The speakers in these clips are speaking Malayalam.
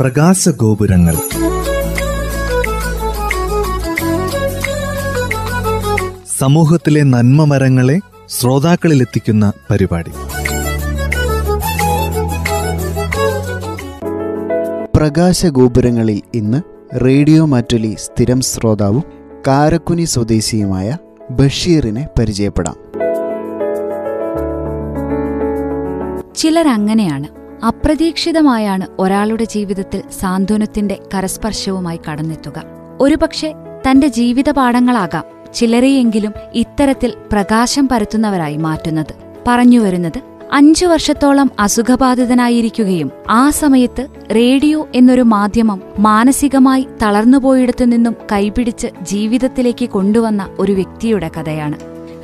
പ്രകാശഗോപുരങ്ങൾ. സമൂഹത്തിലെ നന്മമരങ്ങളെ ശ്രോതാക്കളിലെത്തിക്കുന്ന പരിപാടി പ്രകാശഗോപുരങ്ങളിൽ. ഇന്ന് റേഡിയോ മാറ്റുലി സ്ഥിരം ശ്രോതാവും കാരക്കുനി സ്വദേശിയുമായ ബഷീറിനെ പരിചയപ്പെടാം. ചിലരങ്ങനെയാണ്, അപ്രതീക്ഷിതമായാണ് ഒരാളുടെ ജീവിതത്തിൽ സാന്ത്വനത്തിന്റെ കരസ്പർശവുമായി കടന്നെത്തുക. ഒരുപക്ഷെ തന്റെ ജീവിതപാഠങ്ങളാകാം ചിലരെയെങ്കിലും ഇത്തരത്തിൽ പ്രകാശം പരത്തുന്നവരായി മാറ്റുന്നത്. പറഞ്ഞുവരുന്നത് 5 വർഷത്തോളം അസുഖബാധിതനായിരിക്കുകയും ആ സമയത്ത് റേഡിയോ എന്നൊരു മാധ്യമം മാനസികമായി തളർന്നുപോയിടത്തു നിന്നും കൈപിടിച്ച് ജീവിതത്തിലേക്ക് കൊണ്ടുവന്ന ഒരു വ്യക്തിയുടെ കഥയാണ്.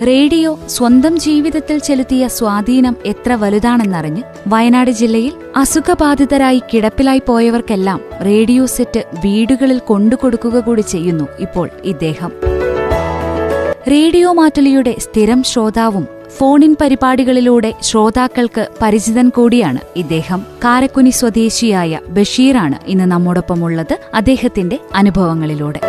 റേഡിയോ സ്വന്തം ജീവിതത്തിൽ ചെലുത്തിയ സ്വാധീനം എത്ര വലുതാണെന്നറിഞ്ഞ് വയനാട് ജില്ലയിൽ അസുഖബാധിതരായി കിടപ്പിലായി പോയവർക്കെല്ലാം റേഡിയോ സെറ്റ് വീടുകളിൽ കൊണ്ടുകൊടുക്കുക കൂടി ചെയ്യുന്നു ഇപ്പോൾ ഇദ്ദേഹം. റേഡിയോ മാറ്റുലിയുടെ സ്ഥിരം ശ്രോതാവും ഫോണിൻ പരിപാടികളിലൂടെ ശ്രോതാക്കൾക്ക് പരിചിതൻ കൂടിയാണ് ഇദ്ദേഹം. കാരക്കുനി സ്വദേശിയായ ബഷീറാണ് ഇന്ന് നമ്മോടൊപ്പമുള്ളത്, അദ്ദേഹത്തിന്റെ അനുഭവങ്ങളിലൂടെ.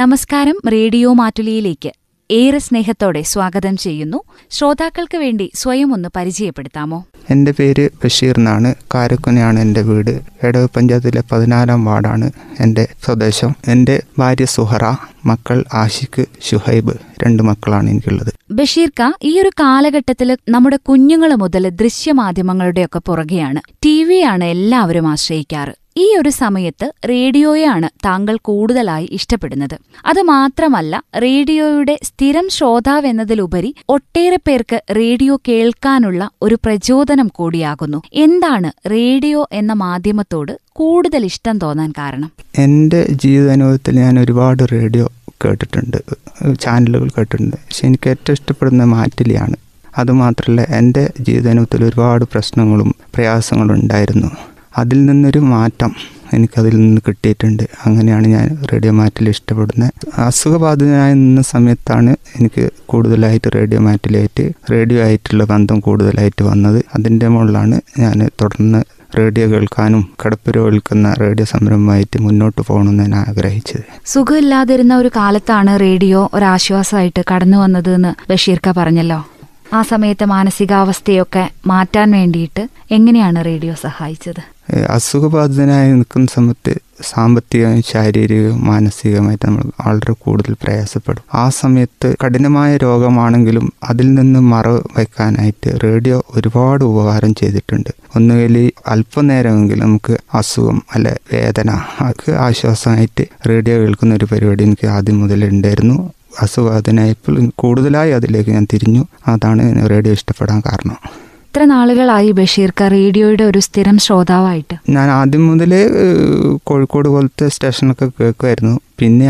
നമസ്കാരം, റേഡിയോ മാറ്റുലിയിലേക്ക് ഏറെ സ്നേഹത്തോടെ സ്വാഗതം ചെയ്യുന്നു. ശ്രോതാക്കൾക്ക് വേണ്ടി സ്വയം ഒന്ന് പരിചയപ്പെടുത്താമോ? എൻ്റെ പേര് ബഷീർ എന്നാണ്. കാരക്കുനിയാണ് എൻ്റെ വീട്. എടവ് പഞ്ചായത്തിലെ 14-ാം വാർഡാണ് എൻ്റെ സ്വദേശം. എൻ്റെ ഭാര്യ സുഹറ, മക്കൾ ആഷിഖ്, ഷുഹൈബ്. 2 മക്കളാണ് എനിക്കുള്ളത്. ബഷീർക്ക, ഈ ഒരു കാലഘട്ടത്തിൽ നമ്മുടെ കുഞ്ഞുങ്ങൾ മുതൽ ദൃശ്യമാധ്യമങ്ങളുടെയൊക്കെ പുറകെയാണ്, ടി വിയാണ് എല്ലാവരും ആശ്രയിക്കാറ്. ഈ ഒരു സമയത്ത് റേഡിയോയാണ് താങ്കൾ കൂടുതലായി ഇഷ്ടപ്പെടുന്നത്. അതുമാത്രമല്ല, റേഡിയോയുടെ സ്ഥിരം ശ്രോതാവെന്നതിലുപരി ഒട്ടേറെ പേർക്ക് റേഡിയോ കേൾക്കാനുള്ള ഒരു പ്രചോദനം കൂടിയാകുന്നു. എന്താണ് റേഡിയോ എന്ന മാധ്യമത്തോട് കൂടുതൽ ഇഷ്ടം തോന്നാൻ കാരണം? എൻ്റെ ജീവിതാനുഭവത്തിൽ ഞാൻ ഒരുപാട് റേഡിയോ കേട്ടിട്ടുണ്ട്, ചാനലുകൾ കേട്ടിട്ടുണ്ട്. പക്ഷെ എനിക്ക് ഏറ്റവും ഇഷ്ടപ്പെടുന്ന മാറ്റിലിയാണ്. അതുമാത്രമല്ല, എൻ്റെ ജീവിതാനുഭവത്തിൽ ഒരുപാട് പ്രശ്നങ്ങളും പ്രയാസങ്ങളും ഉണ്ടായിരുന്നു. അതിൽ നിന്നൊരു മാറ്റം എനിക്കതിൽ നിന്ന് കിട്ടിയിട്ടുണ്ട്. അങ്ങനെയാണ് ഞാൻ റേഡിയോ മാറ്റിൽ ഇഷ്ടപ്പെടുന്നത്. അസുഖബാധിതനായി നിന്ന സമയത്താണ് എനിക്ക് കൂടുതലായിട്ട് റേഡിയോ ആയിട്ടുള്ള ബന്ധം കൂടുതലായിട്ട് വന്നത്. അതിൻ്റെ മുകളിലാണ് ഞാൻ തുടർന്ന് റേഡിയോ കേൾക്കാനും കിടപ്പ് കേൾക്കുന്ന റേഡിയോ സംരംഭമായിട്ട് മുന്നോട്ട് പോകണമെന്ന് ഞാൻ ആഗ്രഹിച്ചത്. സുഖമില്ലാതിരുന്ന ഒരു കാലത്താണ് റേഡിയോ ഒരാശ്വാസമായിട്ട് കടന്നു വന്നതെന്ന് ബഷീർക്ക പറഞ്ഞല്ലോ. ആ സമയത്തെ മാനസികാവസ്ഥയൊക്കെ മാറ്റാൻ വേണ്ടിയിട്ട് എങ്ങനെയാണ് റേഡിയോ സഹായിച്ചത്? അസുഖബാധിതനായി നിൽക്കുന്ന സമയത്ത് സാമ്പത്തികവും ശാരീരികവും മാനസികവുമായിട്ട് നമ്മൾ വളരെ കൂടുതൽ പ്രയാസപ്പെടും. ആ സമയത്ത് കഠിനമായ രോഗമാണെങ്കിലും അതിൽ നിന്ന് മറവ് വയ്ക്കാനായിട്ട് റേഡിയോ ഒരുപാട് ഉപകാരം ചെയ്തിട്ടുണ്ട്. ഒന്നുകിൽ അല്പനേരമെങ്കിലും നമുക്ക് അസുഖം അല്ലെ വേദന ഒക്കെ ആശ്വാസമായിട്ട് റേഡിയോ കേൾക്കുന്ന ഒരു പരിപാടി എനിക്ക് ആദ്യം മുതലേ ഉണ്ടായിരുന്നു. അസുഖബാധിതനായപ്പോൾ കൂടുതലായി അതിലേക്ക് ഞാൻ തിരിഞ്ഞു. അതാണ് റേഡിയോ ഇഷ്ടപ്പെടാൻ കാരണം. എത്ര നാളുകളായി ബഷീർക്ക റേഡിയോയുടെ ഒരു സ്ഥിരം ശ്രോതാവായിട്ട്? ഞാൻ ആദ്യം മുതലേ കോഴിക്കോട് പോലത്തെ സ്റ്റേഷനൊക്കെ കേൾക്കുമായിരുന്നു. പിന്നെ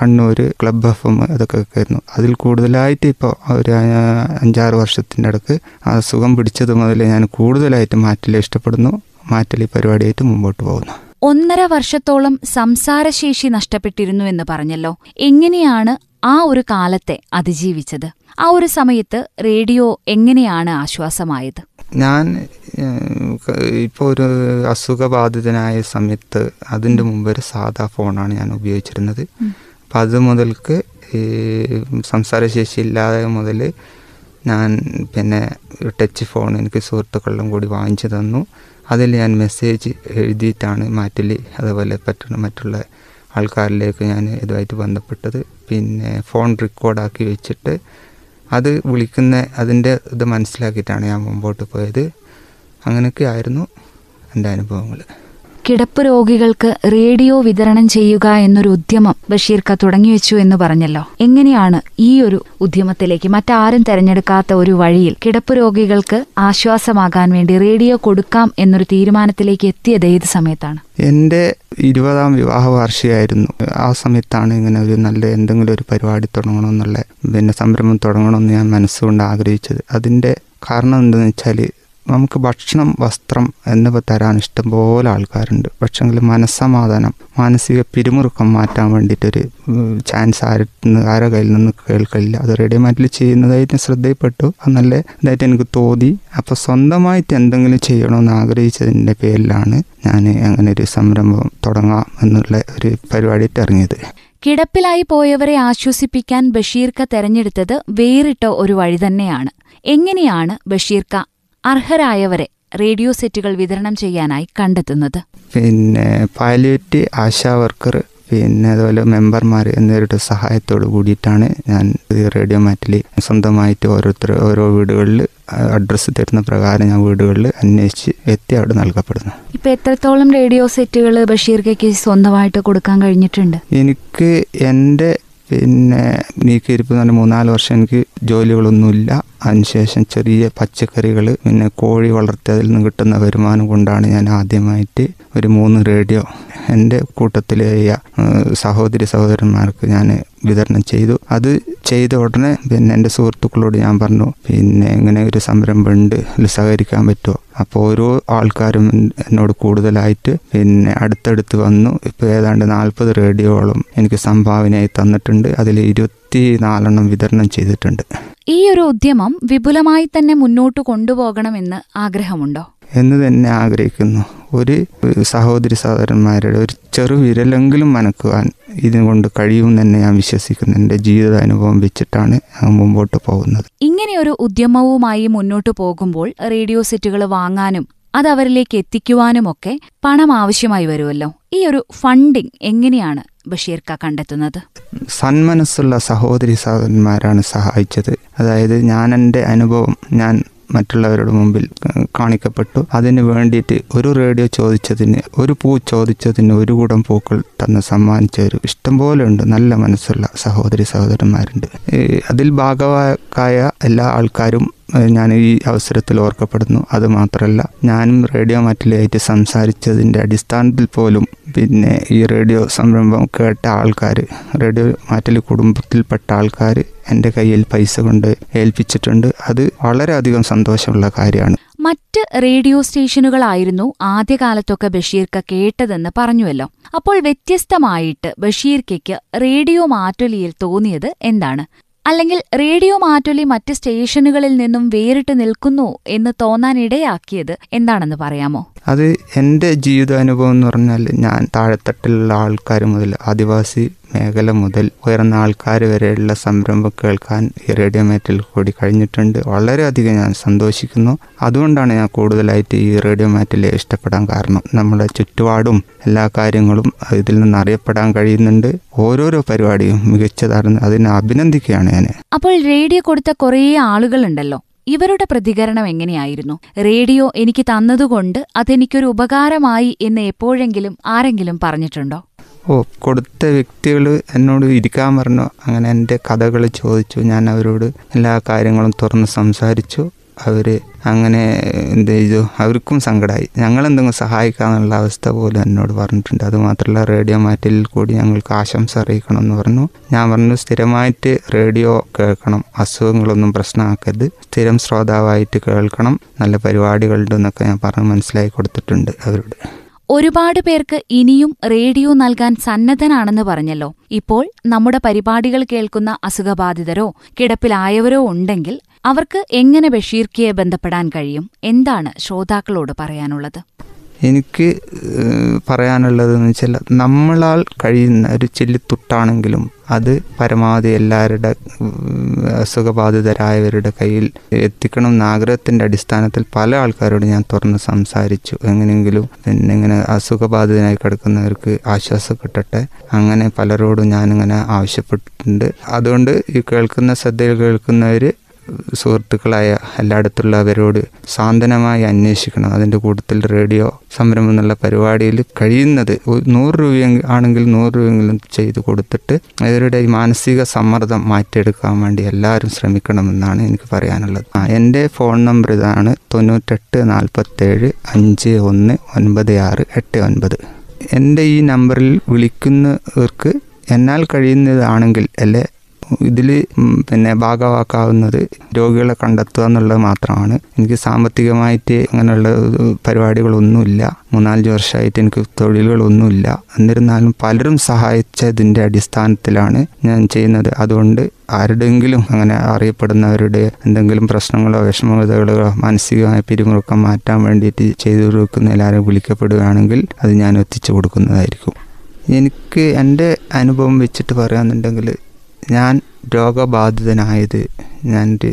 കണ്ണൂർ ക്ലബ് എഫ് അതൊക്കെ കേൾക്കുമായിരുന്നു. അതിൽ കൂടുതലായിട്ട് ഇപ്പോൾ ഒരു 5-6 വർഷത്തിൻ്റെ അടുക്ക് അസുഖം പിടിച്ചത് മുതൽ ഞാൻ കൂടുതലായിട്ട് മാറ്റിലെ ഇഷ്ടപ്പെടുന്നു. മാറ്റിലെ പരിപാടിയായിട്ട് മുമ്പോട്ട് പോകുന്നു. 1.5 വർഷത്തോളം സംസാരശേഷി നഷ്ടപ്പെട്ടിരുന്നു എന്ന് പറഞ്ഞല്ലോ. എങ്ങനെയാണ് ആ ഒരു കാലത്തെ അതിജീവിച്ചത്? ആ ഒരു സമയത്ത് റേഡിയോ എങ്ങനെയാണ് ആശ്വാസമായത്? ഞാൻ ഇപ്പോൾ ഒരു അസുഖബാധിതനായ സമയത്ത് അതിൻ്റെ മുമ്പ് ഒരു സാധാ ഫോണാണ് ഞാൻ ഉപയോഗിച്ചിരുന്നത്. അപ്പം അത് മുതൽക്ക് ഈ സംസാരശേഷി ഇല്ലാതെ മുതൽ ഞാൻ പിന്നെ ടച്ച് ഫോൺ എനിക്ക് സുഹൃത്തുക്കളിലും കൂടി വാങ്ങിച്ചു തന്നു. അതിൽ ഞാൻ മെസ്സേജ് എഴുതിയിട്ടാണ് മാറ്റിലി അതുപോലെ മറ്റുള്ള ആൾക്കാരിലേക്ക് ഞാൻ ഇതുമായിട്ട് ബന്ധപ്പെട്ടത്. പിന്നെ ഫോൺ റെക്കോർഡാക്കി വെച്ചിട്ട് അത് വിളിക്കുന്ന അതിൻ്റെ ഇത് മനസ്സിലാക്കിയിട്ടാണ് ഞാൻ മുമ്പോട്ട് പോയത്. അങ്ങനെയൊക്കെ ആയിരുന്നു എൻ്റെ അനുഭവങ്ങൾ. കിടപ്പ് രോഗികൾക്ക് റേഡിയോ വിതരണം ചെയ്യുക എന്നൊരു ഉദ്യമം ബഷീർക്ക തുടങ്ങിവെച്ചു എന്ന് പറഞ്ഞല്ലോ. എങ്ങനെയാണ് ഈ ഒരു ഉദ്യമത്തിലേക്ക്, മറ്റാരും തെരഞ്ഞെടുക്കാത്ത ഒരു വഴിയിൽ കിടപ്പ് രോഗികൾക്ക് ആശ്വാസമാകാൻ വേണ്ടി റേഡിയോ കൊടുക്കാം എന്നൊരു തീരുമാനത്തിലേക്ക് എത്തിയത് ഏത് സമയത്താണ്? എൻ്റെ 20-ാം വിവാഹ വാർഷികമായിരുന്നു. ആ സമയത്താണ് ഇങ്ങനെ ഒരു നല്ല എന്തെങ്കിലും ഒരു പരിപാടി തുടങ്ങണമെന്നുള്ള പിന്നെ സംരംഭം തുടങ്ങണമെന്ന് ഞാൻ മനസ്സുകൊണ്ട് ആഗ്രഹിച്ചത്. അതിൻ്റെ കാരണം എന്താണെന്ന് വെച്ചാൽ നമുക്ക് ഭക്ഷണം, വസ്ത്രം എന്നിവ തരാൻ ഇഷ്ടംപോലെ ആൾക്കാരുണ്ട്. പക്ഷെങ്കിൽ മനസ്സമാധാനം, മാനസിക പിരിമുറുക്കം മാറ്റാൻ വേണ്ടിയിട്ടൊരു ചാൻസ് ആരുടെ കയ്യിൽ നിന്ന് കേൾക്കില്ല. അത് റെഡിമെയ്ഡിൽ ചെയ്യുന്നതായിട്ട് ശ്രദ്ധയിൽപ്പെട്ടു, അത് നല്ല ഇതായിട്ട് എനിക്ക് തോന്നി. അപ്പോൾ സ്വന്തമായിട്ട് എന്തെങ്കിലും ചെയ്യണമെന്ന് ആഗ്രഹിച്ചതിൻ്റെ പേരിലാണ് ഞാൻ അങ്ങനെ ഒരു സംരംഭം തുടങ്ങാം എന്നുള്ള ഒരു പരിപാടിയിട്ട് ഇറങ്ങിയത്. കിടപ്പിലായി പോയവരെ ആശ്വസിപ്പിക്കാൻ ബഷീർക്ക തെരഞ്ഞെടുത്തത് വേറിട്ട ഒരു വഴി തന്നെയാണ്. എങ്ങനെയാണ് ബഷീർക്ക അർഹരായവരെ റേഡിയോ സെറ്റുകൾ വിതരണം ചെയ്യാനായി കണ്ടെത്തുന്നത്? പിന്നെ പാലിയേറ്റീവ് ആശാ വർക്കർ, പിന്നെ അതുപോലെ മെമ്പർമാർ എന്നിവരുടെ സഹായത്തോട് കൂടിയിട്ടാണ് ഞാൻ ഈ റേഡിയോ മാറ്റിൽ സ്വന്തമായിട്ട് ഓരോരുത്തർ ഓരോ വീടുകളിൽ അഡ്രസ്സ് തരുന്ന പ്രകാരം ഞാൻ വീടുകളിൽ അന്വേഷിച്ച് എത്തി അവിടെ നൽകപ്പെടുന്നു. ഇപ്പോൾ എത്രത്തോളം റേഡിയോ സെറ്റുകൾ ബഷീർക്കയ്ക്ക് സ്വന്തമായിട്ട് കൊടുക്കാൻ കഴിഞ്ഞിട്ടുണ്ട്? എനിക്ക് എൻ്റെ പിന്നെ നീക്കിയിരിപ്പ് എന്ന് പറഞ്ഞാൽ 3-4 വർഷം എനിക്ക് ജോലികളൊന്നുമില്ല. അതിനുശേഷം ചെറിയ പച്ചക്കറികൾ, പിന്നെ കോഴി വളർത്തിയതിൽ നിന്ന് കിട്ടുന്ന വരുമാനം കൊണ്ടാണ് ഞാൻ ആദ്യമായിട്ട് ഒരു 3 റേഡിയോ എൻ്റെ കൂട്ടത്തിലെ സഹോദരി സഹോദരന്മാർക്ക് ഞാൻ വിതരണം ചെയ്തു. അത് ചെയ്ത ഉടനെ പിന്നെ എൻ്റെ സുഹൃത്തുക്കളോട് ഞാൻ പറഞ്ഞു, പിന്നെ ഇങ്ങനെ ഒരു സംരംഭം ഉണ്ട്, അതിൽ സഹകരിക്കാൻ പറ്റുമോ? അപ്പോൾ ഓരോ ആൾക്കാരും എന്നോട് കൂടുതലായിട്ട് പിന്നെ അടുത്തടുത്ത് വന്നു. ഇപ്പോൾ ഏതാണ്ട് 40 റേഡിയോകളും എനിക്ക് സംഭാവനയായി തന്നിട്ടുണ്ട്. അതിൽ 24 വിതരണം ചെയ്തിട്ടുണ്ട്. ഈ ഒരു ഉദ്യമം വിപുലമായി തന്നെ മുന്നോട്ട് കൊണ്ടുപോകണമെന്ന് ആഗ്രഹമുണ്ടോ? എന്ന് തന്നെ ആഗ്രഹിക്കുന്നു. ഒരു സഹോദരി സഹോദരന്മാരുടെ ഒരു ചെറു വിരലെങ്കിലും മനക്കുവാൻ ഇതുകൊണ്ട് കഴിയും തന്നെ ഞാൻ വിശ്വസിക്കുന്നു. എൻ്റെ ജീവിത അനുഭവം വെച്ചിട്ടാണ് മുമ്പോട്ട് പോകുന്നത്. ഇങ്ങനെയൊരു ഉദ്യമവുമായി മുന്നോട്ട് പോകുമ്പോൾ റേഡിയോ സെറ്റുകൾ വാങ്ങാനും അത് അവരിലേക്ക് എത്തിക്കുവാനുമൊക്കെ പണം ആവശ്യമായി വരുമല്ലോ. ഈ ഒരു ഫണ്ടിങ് എങ്ങനെയാണ് ബഷീർക്ക കണ്ടെത്തുന്നത്? സന്മനസ്സുള്ള സഹോദരി സഹോദരന്മാരാണ് സഹായിച്ചത്. അതായത് ഞാൻ എൻ്റെ അനുഭവം ഞാൻ മറ്റുള്ളവരുടെ മുമ്പിൽ കാണിക്കപ്പെട്ടു. അതിന് വേണ്ടിയിട്ട് ഒരു റേഡിയോ ചോദിച്ചതിന്, ഒരു പൂ ചോദിച്ചതിന് 1 കുടം പൂക്കൾ തന്ന് സമ്മാനിച്ചവർ ഇഷ്ടംപോലെ ഉണ്ട്. നല്ല മനസ്സുള്ള സഹോദരി സഹോദരന്മാരുണ്ട്. അതിൽ ഭാഗവാക്കായ എല്ലാ ആൾക്കാരും ഞാൻ ഈ അവസരത്തിൽ ഓർക്കപ്പെടുന്നു. അതുമാത്രമല്ല, ഞാനും റേഡിയോ മാറ്റിലായിട്ട് സംസാരിച്ചതിൻ്റെ അടിസ്ഥാനത്തിൽ പോലും പിന്നെ ഈ റേഡിയോ സംരംഭം കേട്ട ആൾക്കാർ, റേഡിയോ മാറ്റിൽ കുടുംബത്തിൽപ്പെട്ട ആൾക്കാർ എൻ്റെ കയ്യിൽ പൈസ കൊണ്ട് ഏൽപ്പിച്ചിട്ടുണ്ട്. അത് വളരെയധികം സന്തോഷമുള്ള കാര്യമാണ്. മറ്റ് റേഡിയോ സ്റ്റേഷനുകളായിരുന്നു ആദ്യകാലത്തൊക്കെ ബഷീർക്ക കേട്ടതെന്ന് പറഞ്ഞുവല്ലോ. അപ്പോൾ വ്യത്യസ്തമായിട്ട് ബഷീർക്കയ്ക്ക് റേഡിയോ മാറ്റൊലിയിൽ തോന്നിയത് എന്താണ്? അല്ലെങ്കിൽ റേഡിയോ മാറ്റൊലി മറ്റ് സ്റ്റേഷനുകളിൽ നിന്നും വേറിട്ട് നിൽക്കുന്നു എന്ന് തോന്നാനിടയാക്കിയത് എന്താണെന്ന് പറയാമോ? അത് എൻ്റെ ജീവിതാനുഭവം എന്ന് പറഞ്ഞാൽ, ഞാൻ താഴെത്തട്ടിലുള്ള ആൾക്കാർ മുതൽ ആദിവാസി മേഖല മുതൽ ഉയർന്ന ആൾക്കാർ വരെയുള്ള സംരംഭം കേൾക്കാൻ ഈ റേഡിയോ മാറ്റിൽ കൂടി കഴിഞ്ഞിട്ടുണ്ട്. വളരെയധികം ഞാൻ സന്തോഷിക്കുന്നു. അതുകൊണ്ടാണ് ഞാൻ കൂടുതലായിട്ട് ഈ റേഡിയോ മാറ്റിൽ ഇഷ്ടപ്പെടാൻ കാരണം. നമ്മുടെ ചുറ്റുപാടും എല്ലാ കാര്യങ്ങളും ഇതിൽ നിന്ന് അറിയപ്പെടാൻ കഴിയുന്നുണ്ട്. ഓരോരോ പരിപാടിയും മികച്ചതാണെന്ന് അതിനെ അഭിനന്ദിക്കുകയാണ് ഞാൻ. അപ്പോൾ റേഡിയോ കൊടുത്ത കുറേ ആളുകളുണ്ടല്ലോ, ഇവരുടെ പ്രതികരണം എങ്ങനെയായിരുന്നു? റേഡിയോ എനിക്ക് തന്നതുകൊണ്ട് അതെനിക്കൊരു ഉപകാരമായി എന്ന് എപ്പോഴെങ്കിലും ആരെങ്കിലും പറഞ്ഞിട്ടുണ്ടോ? കൊടുത്ത വ്യക്തികൾ എന്നോട് ഇരിക്കാൻ പറഞ്ഞു. അങ്ങനെ എൻ്റെ കഥകൾ ചോദിച്ചു. ഞാൻ അവരോട് എല്ലാ കാര്യങ്ങളും തുറന്ന് സംസാരിച്ചു. അവർ അങ്ങനെ എന്ത് ചെയ്തു, അവർക്കും സങ്കടമായി. ഞങ്ങളെന്തെങ്കിലും സഹായിക്കാമെന്നുള്ള അവസ്ഥ പോലും എന്നോട് പറഞ്ഞിട്ടുണ്ട്. അതുമാത്രമല്ല, റേഡിയോ മാറ്റിൽ കൂടി ഞങ്ങൾക്ക് ആശംസ അറിയിക്കണമെന്ന് പറഞ്ഞു. ഞാൻ പറഞ്ഞു, സ്ഥിരമായിട്ട് റേഡിയോ കേൾക്കണം, അസുഖങ്ങളൊന്നും പ്രശ്നമാക്കരുത്, സ്ഥിരം ശ്രോതാവായിട്ട് കേൾക്കണം, നല്ല പരിപാടികളുണ്ടെന്നൊക്കെ ഞാൻ പറഞ്ഞ് മനസ്സിലാക്കി കൊടുത്തിട്ടുണ്ട് അവരോട്. ഒരുപാട് പേർക്ക് ഇനിയും റേഡിയോ നൽകാൻ സന്നദ്ധനാണെന്ന് പറഞ്ഞല്ലോ. ഇപ്പോൾ നമ്മുടെ പരിപാടികൾ കേൾക്കുന്ന അസുഖബാധിതരോ കിടപ്പിലായവരോ ഉണ്ടെങ്കിൽ അവർക്ക് എങ്ങനെ ബഷീർക്കയെ ബന്ധപ്പെടാൻ കഴിയും? എന്താണ് ശ്രോതാക്കളോട് പറയാനുള്ളത്? എനിക്ക് പറയാനുള്ളതെന്ന് വെച്ചാൽ, നമ്മളാൽ കഴിയുന്ന ഒരു ചെല്ലിത്തുട്ടാണെങ്കിലും അത് പരമാവധി എല്ലാവരുടെ അസുഖബാധിതരായവരുടെ കയ്യിൽ എത്തിക്കണം എന്ന ആഗ്രഹത്തിൻ്റെ അടിസ്ഥാനത്തിൽ പല ആൾക്കാരോട് ഞാൻ തുറന്ന് സംസാരിച്ചു. എങ്ങനെയെങ്കിലും പിന്നെ ഇങ്ങനെ അസുഖബാധിതനായി കിടക്കുന്നവർക്ക് ആശ്വാസം കിട്ടട്ടെ, അങ്ങനെ പലരോടും ഞാനിങ്ങനെ ആവശ്യപ്പെട്ടിട്ടുണ്ട്. അതുകൊണ്ട് ഈ കേൾക്കുന്ന ശ്രദ്ധയിൽ കേൾക്കുന്നവർ സുഹൃത്തുക്കളായ എല്ലായിടത്തുള്ളവരോട് സാന്ത്വനമായി അന്വേഷിക്കണം. അതിൻ്റെ കൂട്ടത്തിൽ റേഡിയോ സംരംഭം എന്നുള്ള പരിപാടിയിൽ കഴിയുന്നത് 100 രൂപ ആണെങ്കിൽ 100 രൂപയെങ്കിലും ചെയ്ത് കൊടുത്തിട്ട് ഇവരുടെ മാനസിക സമ്മർദ്ദം മാറ്റിയെടുക്കാൻ വേണ്ടി എല്ലാവരും ശ്രമിക്കണമെന്നാണ് എനിക്ക് പറയാനുള്ളത്. എൻ്റെ ഫോൺ നമ്പർ ഇതാണ്, 9847519689. എൻ്റെ ഈ നമ്പറിൽ വിളിക്കുന്നവർക്ക് എന്നാൽ കഴിയുന്നതാണെങ്കിൽ, അല്ലെ ഇതിൽ പിന്നെ ഭാഗവാക്കാവുന്നത് രോഗികളെ കണ്ടെത്തുക എന്നുള്ളത് മാത്രമാണ്. എനിക്ക് സാമ്പത്തികമായിട്ട് അങ്ങനെയുള്ള പരിപാടികളൊന്നുമില്ല. 3-4 വർഷമായിട്ട് എനിക്ക് തൊഴിലുകളൊന്നുമില്ല. എന്നിരുന്നാലും പലരും സഹായിച്ചതിൻ്റെ അടിസ്ഥാനത്തിലാണ് ഞാൻ ചെയ്യുന്നത്. അതുകൊണ്ട് ആരുടെയെങ്കിലും അങ്ങനെ അറിയപ്പെടുന്നവരുടെ എന്തെങ്കിലും പ്രശ്നങ്ങളോ വിഷമതകളോ മാനസികമായ പിരിമുറുക്കം മാറ്റാൻ വേണ്ടിയിട്ട് ചെയ്തു കൊടുക്കുന്ന എല്ലാവരും വിളിക്കപ്പെടുകയാണെങ്കിൽ അത് ഞാൻ എത്തിച്ചു കൊടുക്കുന്നതായിരിക്കും. എനിക്ക് എൻ്റെ അനുഭവം വെച്ചിട്ട് പറയുകയെന്നുണ്ടെങ്കിൽ ഞാൻ രോഗബാധിതനായത് ഞാനൊരു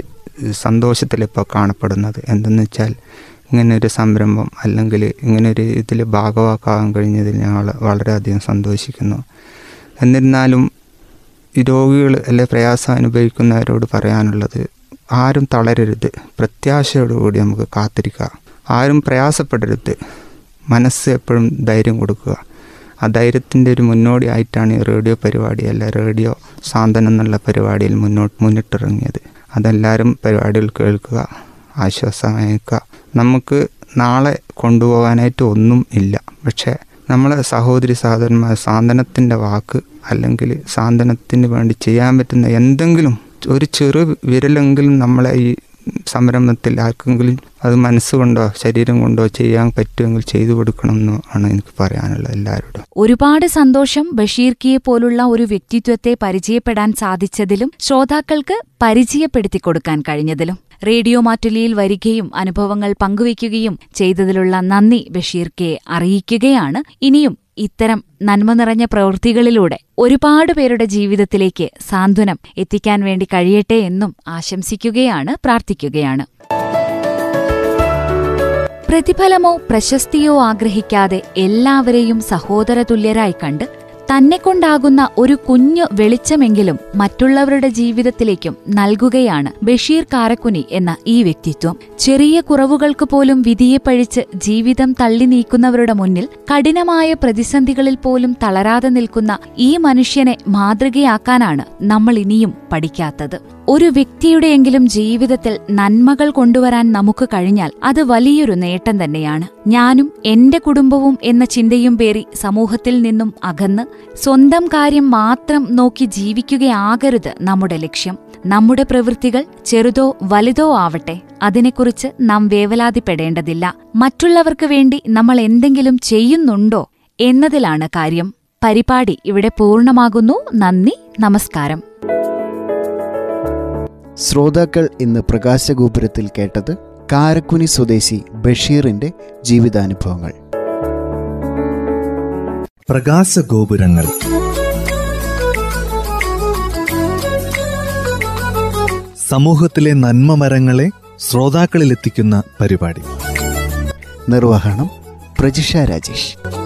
സന്തോഷത്തിലിപ്പോൾ കാണപ്പെടുന്നത് എന്തെന്ന് വെച്ചാൽ ഇങ്ങനൊരു സംരംഭം അല്ലെങ്കിൽ ഇങ്ങനൊരു ഇതിൽ ഭാഗവാക്കാൻ കഴിഞ്ഞതിൽ ഞങ്ങൾ വളരെയധികം സന്തോഷിക്കുന്നു. എന്നിരുന്നാലും ഈ രോഗികൾ അല്ലെങ്കിൽ പ്രയാസം അനുഭവിക്കുന്നവരോട് പറയാനുള്ളത് ആരും തളരരുത്, പ്രത്യാശയോടുകൂടി നമുക്ക് കാത്തിരിക്കുക, ആരും പ്രയാസപ്പെടരുത്, മനസ്സ് എപ്പോഴും ധൈര്യം കൊടുക്കുക. ആ ധൈര്യത്തിൻ്റെ ഒരു മുന്നോടിയായിട്ടാണ് ഈ റേഡിയോ പരിപാടി അല്ല റേഡിയോ സാന്ത്വനം എന്നുള്ള പരിപാടിയിൽ മുന്നിട്ടിറങ്ങിയത്. അതെല്ലാവരും പരിപാടികൾ കേൾക്കുക, ആശ്വാസമയക്കുക. നമുക്ക് നാളെ കൊണ്ടുപോകാനായിട്ട് ഒന്നും ഇല്ല, പക്ഷേ നമ്മളെ സഹോദരി സഹോദരന്മാർ സാന്ത്വനത്തിൻ്റെ വാക്ക് അല്ലെങ്കിൽ സാന്ത്വനത്തിന് വേണ്ടി ചെയ്യാൻ പറ്റുന്ന എന്തെങ്കിലും ഒരു ചെറു വിരലെങ്കിലും നമ്മളെ ഈ സംരംഭത്തിൽ ആർക്കെങ്കിലും അത് മനസ്സുകൊണ്ടോ ശരീരം കൊണ്ടോ ചെയ്യാൻ പറ്റുമെങ്കിൽ ചെയ്തു കൊടുക്കണം എന്നാണ് എനിക്ക് പറയാനുള്ളത് എല്ലാവരോടും. ഒരുപാട് സന്തോഷം. ബഷീർക്കിയെ പോലുള്ള ഒരു വ്യക്തിത്വത്തെ പരിചയപ്പെടാൻ സാധിച്ചതിലും ശ്രോതാക്കൾക്ക് പരിചയപ്പെടുത്തി കൊടുക്കാൻ കഴിഞ്ഞതിലും റേഡിയോ മാറ്റുലിയിൽ വരികയും അനുഭവങ്ങൾ പങ്കുവയ്ക്കുകയും ചെയ്തതിലുള്ള നന്ദി ബഷീർക്കയെ അറിയിക്കുകയാണ്. ഇനിയും ഇത്തരം നന്മ നിറഞ്ഞ പ്രവൃത്തികളിലൂടെ ഒരുപാട് പേരുടെ ജീവിതത്തിലേക്ക് സാന്ത്വനം എത്തിക്കാൻ വേണ്ടി കഴിയട്ടെ എന്നും ആശംസിക്കുകയാണ്, പ്രാർത്ഥിക്കുകയാണ്. പ്രതിഫലമോ പ്രശസ്തിയോ ആഗ്രഹിക്കാതെ എല്ലാവരെയും സഹോദര തുല്യരായി കണ്ട് തന്നെക്കൊണ്ടാകുന്ന ഒരു കുഞ്ഞു വെളിച്ചമെങ്കിലും മറ്റുള്ളവരുടെ ജീവിതത്തിലേക്കും നൽകുകയാണ് ബഷീർ കാരക്കുനി എന്ന ഈ വ്യക്തിത്വം. ചെറിയ കുറവുകൾക്ക് പോലും വിധിയെ പഴിച്ച് ജീവിതം തള്ളി നീക്കുന്നവരുടെ മുന്നിൽ കഠിനമായ പ്രതിസന്ധികളിൽ പോലും തളരാതെ നിൽക്കുന്ന ഈ മനുഷ്യനെ മാതൃകയാക്കാനാണ് നമ്മൾ ഇനിയും പഠിക്കാത്തത്. ഒരു വ്യക്തിയുടെയെങ്കിലും ജീവിതത്തിൽ നന്മകൾ കൊണ്ടുവരാൻ നമുക്ക് കഴിഞ്ഞാൽ അത് വലിയൊരു നേട്ടം തന്നെയാണ്. ഞാനും എന്റെ കുടുംബവും എന്ന ചിന്തയും പേറി സമൂഹത്തിൽ നിന്നും അകന്ന് സ്വന്തം കാര്യം മാത്രം നോക്കി ജീവിക്കുകയാകരുത് നമ്മുടെ ലക്ഷ്യം. നമ്മുടെ പ്രവൃത്തികൾ ചെറുതോ വലുതോ ആവട്ടെ, അതിനെക്കുറിച്ച് നാം വേവലാതിപ്പെടേണ്ടതില്ല. മറ്റുള്ളവർക്ക് വേണ്ടി നമ്മൾ എന്തെങ്കിലും ചെയ്യുന്നുണ്ടോ എന്നതിലാണ് കാര്യം. പരിപാടി ഇവിടെ പൂർണ്ണമാകുന്നു. നന്ദി, നമസ്കാരം. ശ്രോതാക്കൾ ഇന്ന് പ്രകാശഗോപുരത്തിൽ കേട്ടത് കാരക്കുനി സ്വദേശി ബഷീറിന്റെ ജീവിതാനുഭവങ്ങൾ. പ്രകാശഗോപുരങ്ങൾ സമൂഹത്തിലെ നന്മ മരങ്ങളെ ശ്രോതാക്കളിലെത്തിക്കുന്ന പരിപാടി. നിർവഹണം പ്രജിഷ രാജേഷ്.